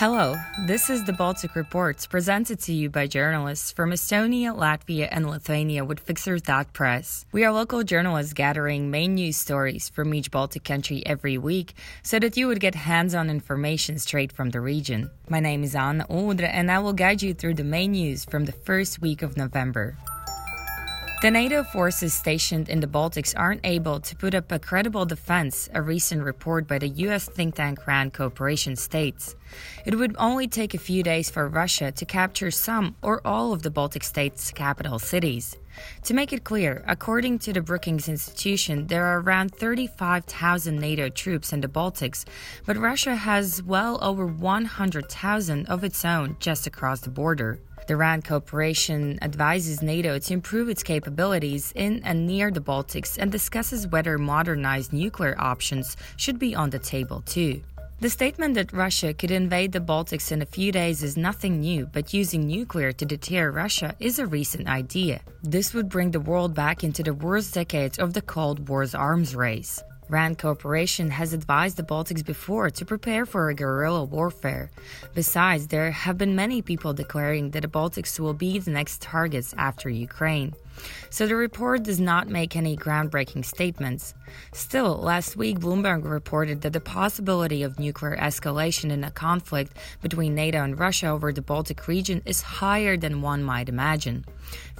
Hello, this is the Baltic Reports presented to you by journalists from Estonia, Latvia and Lithuania with Fixer.press. We are local journalists gathering main news stories from each Baltic country every week so that you would get hands-on information straight from the region. My name is Anna Udre and I will guide you through the main news from the first week of November. The NATO forces stationed in the Baltics aren't able to put up a credible defense, a recent report by the US think tank RAND Corporation states. It would only take a few days for Russia to capture some or all of the Baltic states' capital cities. To make it clear, according to the Brookings Institution, there are around 35,000 NATO troops in the Baltics, but Russia has well over 100,000 of its own just across the border. The RAND Corporation advises NATO to improve its capabilities in and near the Baltics and discusses whether modernized nuclear options should be on the table too. The statement that Russia could invade the Baltics in a few days is nothing new, but using nuclear to deter Russia is a recent idea. This would bring the world back into the worst decades of the Cold War's arms race. RAND Corporation has advised the Baltics before to prepare for a guerrilla warfare. Besides, there have been many people declaring that the Baltics will be the next targets after Ukraine. So the report does not make any groundbreaking statements. Still, last week Bloomberg reported that the possibility of nuclear escalation in a conflict between NATO and Russia over the Baltic region is higher than one might imagine.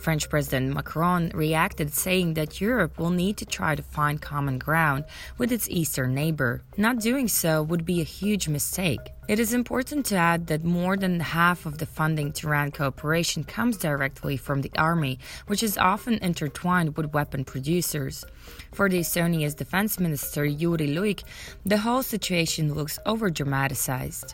French President Macron reacted saying that Europe will need to try to find common ground with its eastern neighbor. Not doing so would be a huge mistake. It is important to add that more than half of the funding to RAND Corporation comes directly from the army, which is often intertwined with weapon producers. For the Estonia's defense minister Jüri Luik, the whole situation looks overdramaticized.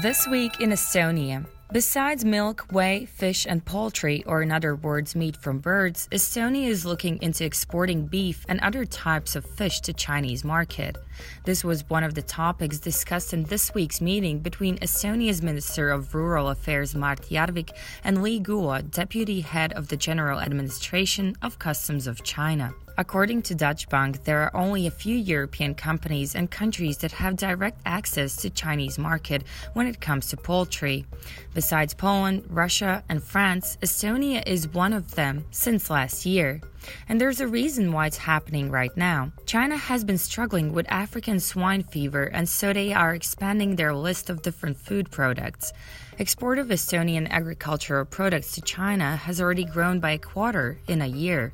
This week in Estonia. Besides milk, whey, fish and poultry, or in other words meat from birds, Estonia is looking into exporting beef and other types of fish to Chinese market. This was one of the topics discussed in this week's meeting between Estonia's Minister of Rural Affairs Mart Jarvik and Li Guo, Deputy Head of the General Administration of Customs of China. According to Deutsche Bank, there are only a few European companies and countries that have direct access to Chinese market when it comes to poultry. Besides Poland, Russia and France, Estonia is one of them since last year. And there's a reason why it's happening right now. China has been struggling with African swine fever and so they are expanding their list of different food products. Export of Estonian agricultural products to China has already grown by a quarter in a year.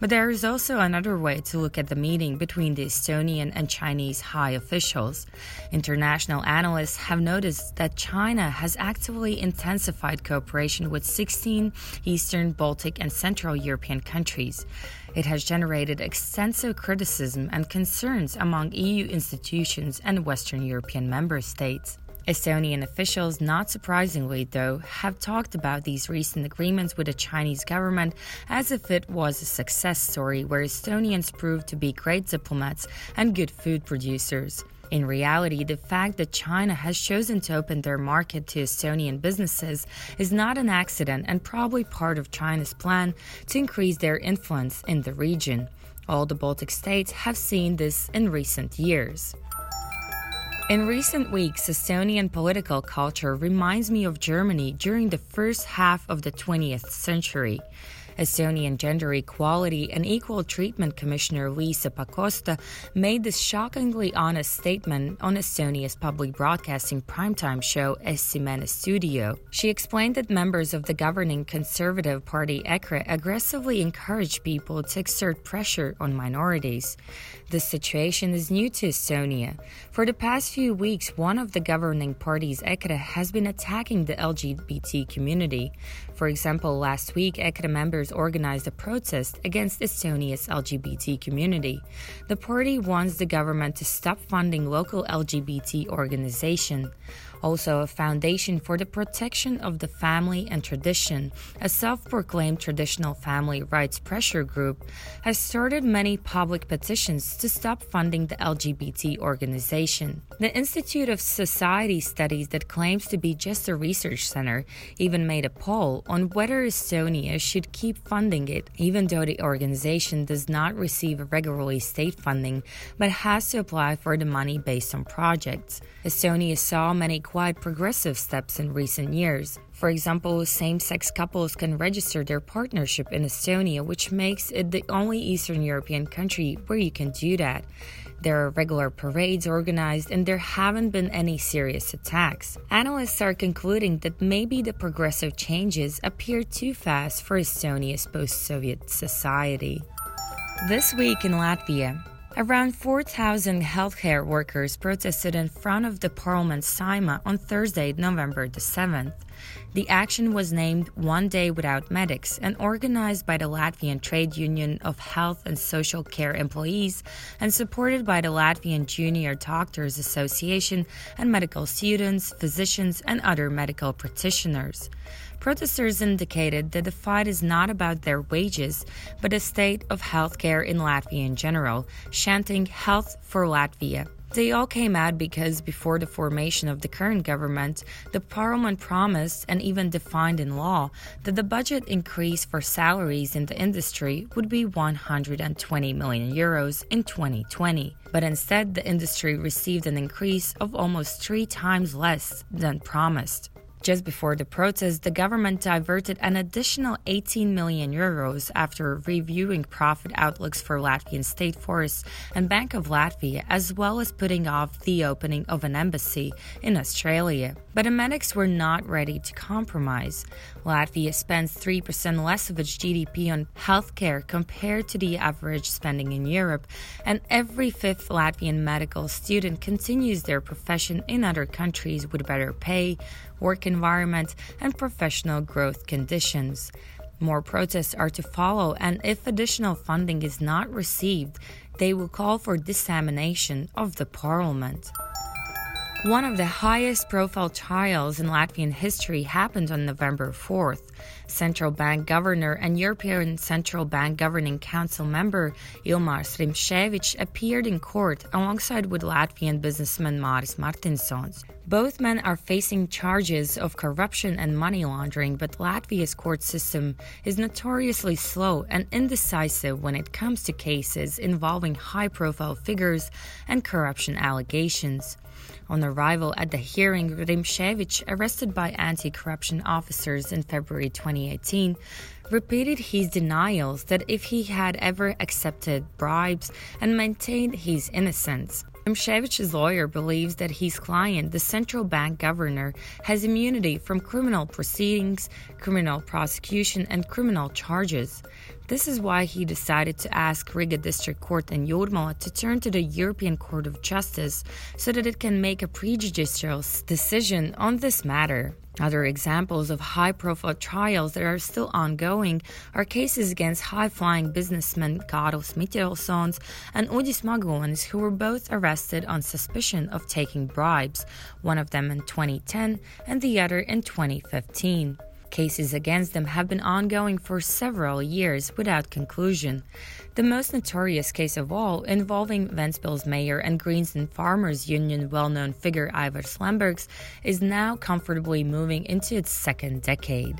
But there is also another way to look at the meeting between the Estonian and Chinese high officials. International analysts have noticed that China has actively intensified cooperation with 16 Eastern, Baltic and Central European countries. It has generated extensive criticism and concerns among EU institutions and Western European member states. Estonian officials, not surprisingly though, have talked about these recent agreements with the Chinese government as if it was a success story where Estonians proved to be great diplomats and good food producers. In reality, the fact that China has chosen to open their market to Estonian businesses is not an accident and probably part of China's plan to increase their influence in the region. All the Baltic states have seen this in recent years. In recent weeks, Estonian political culture reminds me of Germany during the first half of the 20th century. Estonian Gender Equality and Equal Treatment Commissioner Lisa Pakosta made this shockingly honest statement on Estonia's public broadcasting primetime show Esimene Studio. She explained that members of the governing conservative party EKRE aggressively encourage people to exert pressure on minorities. This situation is new to Estonia. For the past few weeks, one of the governing parties, EKRE, has been attacking the LGBT community. For example, last week, EKRE members organized a protest against Estonia's LGBT community. The party wants the government to stop funding local LGBT organization. Also, a foundation for the protection of the family and tradition, a self-proclaimed traditional family rights pressure group, has started many public petitions to stop funding the LGBT organization. The Institute of Society Studies that claims to be just a research center even made a poll on whether Estonia should keep funding it, even though the organization does not receive regularly state funding but has to apply for the money based on projects. Estonia saw many quite progressive steps in recent years. For example, same-sex couples can register their partnership in Estonia, which makes it the only Eastern European country where you can do that. There are regular parades organized and there haven't been any serious attacks. Analysts are concluding that maybe the progressive changes appear too fast for Estonia's post-Soviet society. This week in Latvia, around 4,000 healthcare workers protested in front of the Parliament Saima on Thursday, November the 7th. The action was named One Day Without Medics and organized by the Latvian Trade Union of Health and Social Care Employees and supported by the Latvian Junior Doctors Association and medical students, physicians, and other medical practitioners. Protesters indicated that the fight is not about their wages, but the state of healthcare in Latvia in general, chanting "Health for Latvia." They all came out because before the formation of the current government, the parliament promised and even defined in law that the budget increase for salaries in the industry would be 120 million euros in 2020. But instead, the industry received an increase of almost 3 times less than promised. Just before the protest, the government diverted an additional 18 million euros after reviewing profit outlooks for Latvian state forests and Bank of Latvia, as well as putting off the opening of an embassy in Australia. But the medics were not ready to compromise. Latvia spends 3% less of its GDP on healthcare compared to the average spending in Europe, and every 5th Latvian medical student continues their profession in other countries with better pay, work environment, and professional growth conditions. More protests are to follow, and if additional funding is not received, they will call for dissemination of the parliament. One of the highest-profile trials in Latvian history happened on November 4th. Central Bank Governor and European Central Bank Governing Council member Ilmars Rimševičs appeared in court alongside with Latvian businessman Maris Martinsons. Both men are facing charges of corruption and money laundering, but Latvia's court system is notoriously slow and indecisive when it comes to cases involving high-profile figures and corruption allegations. On arrival at the hearing, Rimševičs, arrested by anti-corruption officers in February 2018, repeated his denials that if he had ever accepted bribes and maintained his innocence. Rimševič's lawyer believes that his client, the central bank governor, has immunity from criminal proceedings, criminal prosecution, and criminal charges. This is why he decided to ask Riga District Court in Jūrmala to turn to the European Court of Justice so that it can make a prejudicial decision on this matter. Other examples of high-profile trials that are still ongoing are cases against high-flying businessmen Kārlis Miķelsons and Uldis Magonis, who were both arrested on suspicion of taking bribes, one of them in 2010 and the other in 2015. Cases against them have been ongoing for several years without conclusion. The most notorious case of all, involving Ventspils mayor and Greens and Farmers Union well-known figure Ivars Lembergs, is now comfortably moving into its second decade.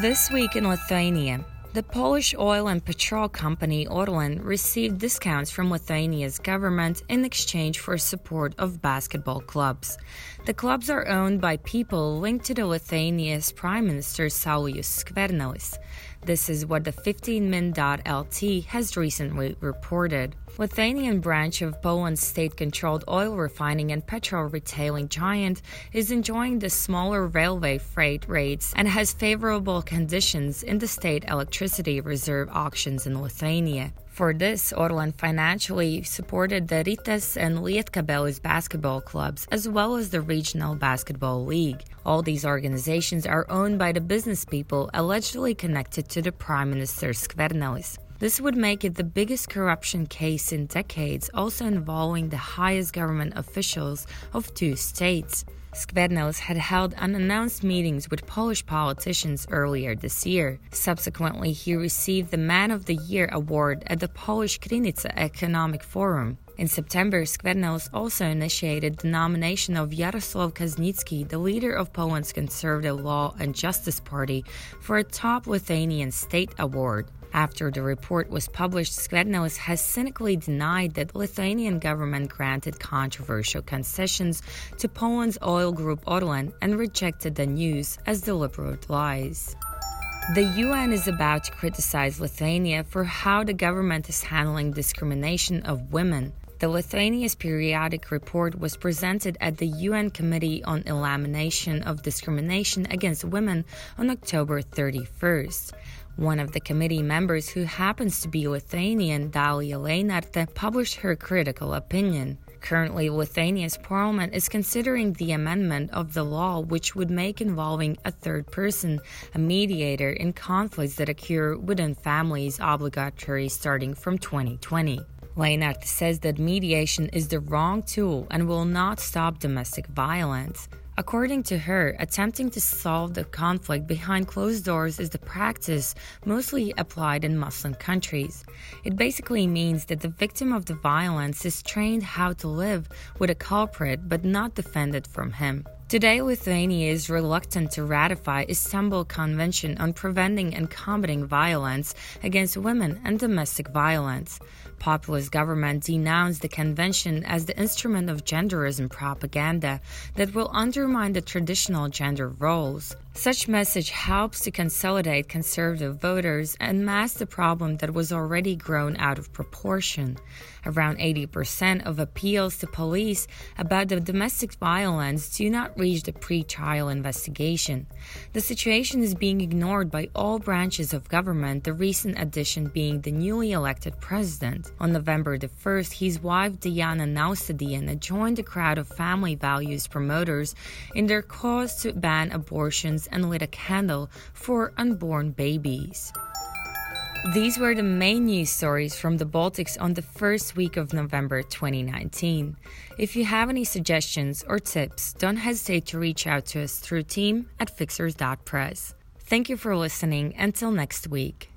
This week in Lithuania, the Polish oil and petrol company Orlen received discounts from Lithuania's government in exchange for support of basketball clubs. The clubs are owned by people linked to the Lithuania's Prime Minister Saulius Skvernelis. This is what the 15min.lt has recently reported. Lithuanian branch of Poland's state-controlled oil refining and petrol retailing giant is enjoying the smaller railway freight rates and has favorable conditions in the state electricity reserve auctions in Lithuania. For this, Orlen financially supported the Ritas and Lietkabelis basketball clubs, as well as the Regional Basketball League. All these organizations are owned by the business people allegedly connected to the Prime Minister Skvernelis. This would make it the biggest corruption case in decades, also involving the highest government officials of 2 states. Skvernelis had held unannounced meetings with Polish politicians earlier this year. Subsequently, he received the Man of the Year award at the Polish Krynica Economic Forum. In September, Skvernelis also initiated the nomination of Jarosław Kaczyński, the leader of Poland's Conservative Law and Justice Party, for a top Lithuanian state award. After the report was published, Skvernelis has cynically denied that the Lithuanian government granted controversial concessions to Poland's oil group Orlen and rejected the news as deliberate lies. The UN is about to criticize Lithuania for how the government is handling discrimination of women. The Lithuania's periodic report was presented at the UN Committee on Elimination of Discrimination against Women on October 31st. One of the committee members, who happens to be Lithuanian, Dalia Leinartė, published her critical opinion. Currently, Lithuania's parliament is considering the amendment of the law which would make involving a third person, a mediator, in conflicts that occur within families obligatory starting from 2020. Leinart says that mediation is the wrong tool and will not stop domestic violence. According to her, attempting to solve the conflict behind closed doors is the practice mostly applied in Muslim countries. It basically means that the victim of the violence is trained how to live with a culprit but not defended from him. Today, Lithuania is reluctant to ratify the Istanbul Convention on Preventing and Combating Violence Against Women and Domestic Violence. Populist government denounced the convention as the instrument of genderism propaganda that will undermine the traditional gender roles. Such message helps to consolidate conservative voters and mask the problem that was already grown out of proportion. Around 80% of appeals to police about the domestic violence do not reach the pre-trial investigation. The situation is being ignored by all branches of government, the recent addition being the newly elected president. On November the 1st, his wife Diana Nausėdienė joined a crowd of family values promoters in their cause to ban abortions and lit a candle for unborn babies. These were the main news stories from the Baltics on the first week of November 2019. If you have any suggestions or tips, don't hesitate to reach out to us through team@Fixer.press. Thank you for listening. Until next week.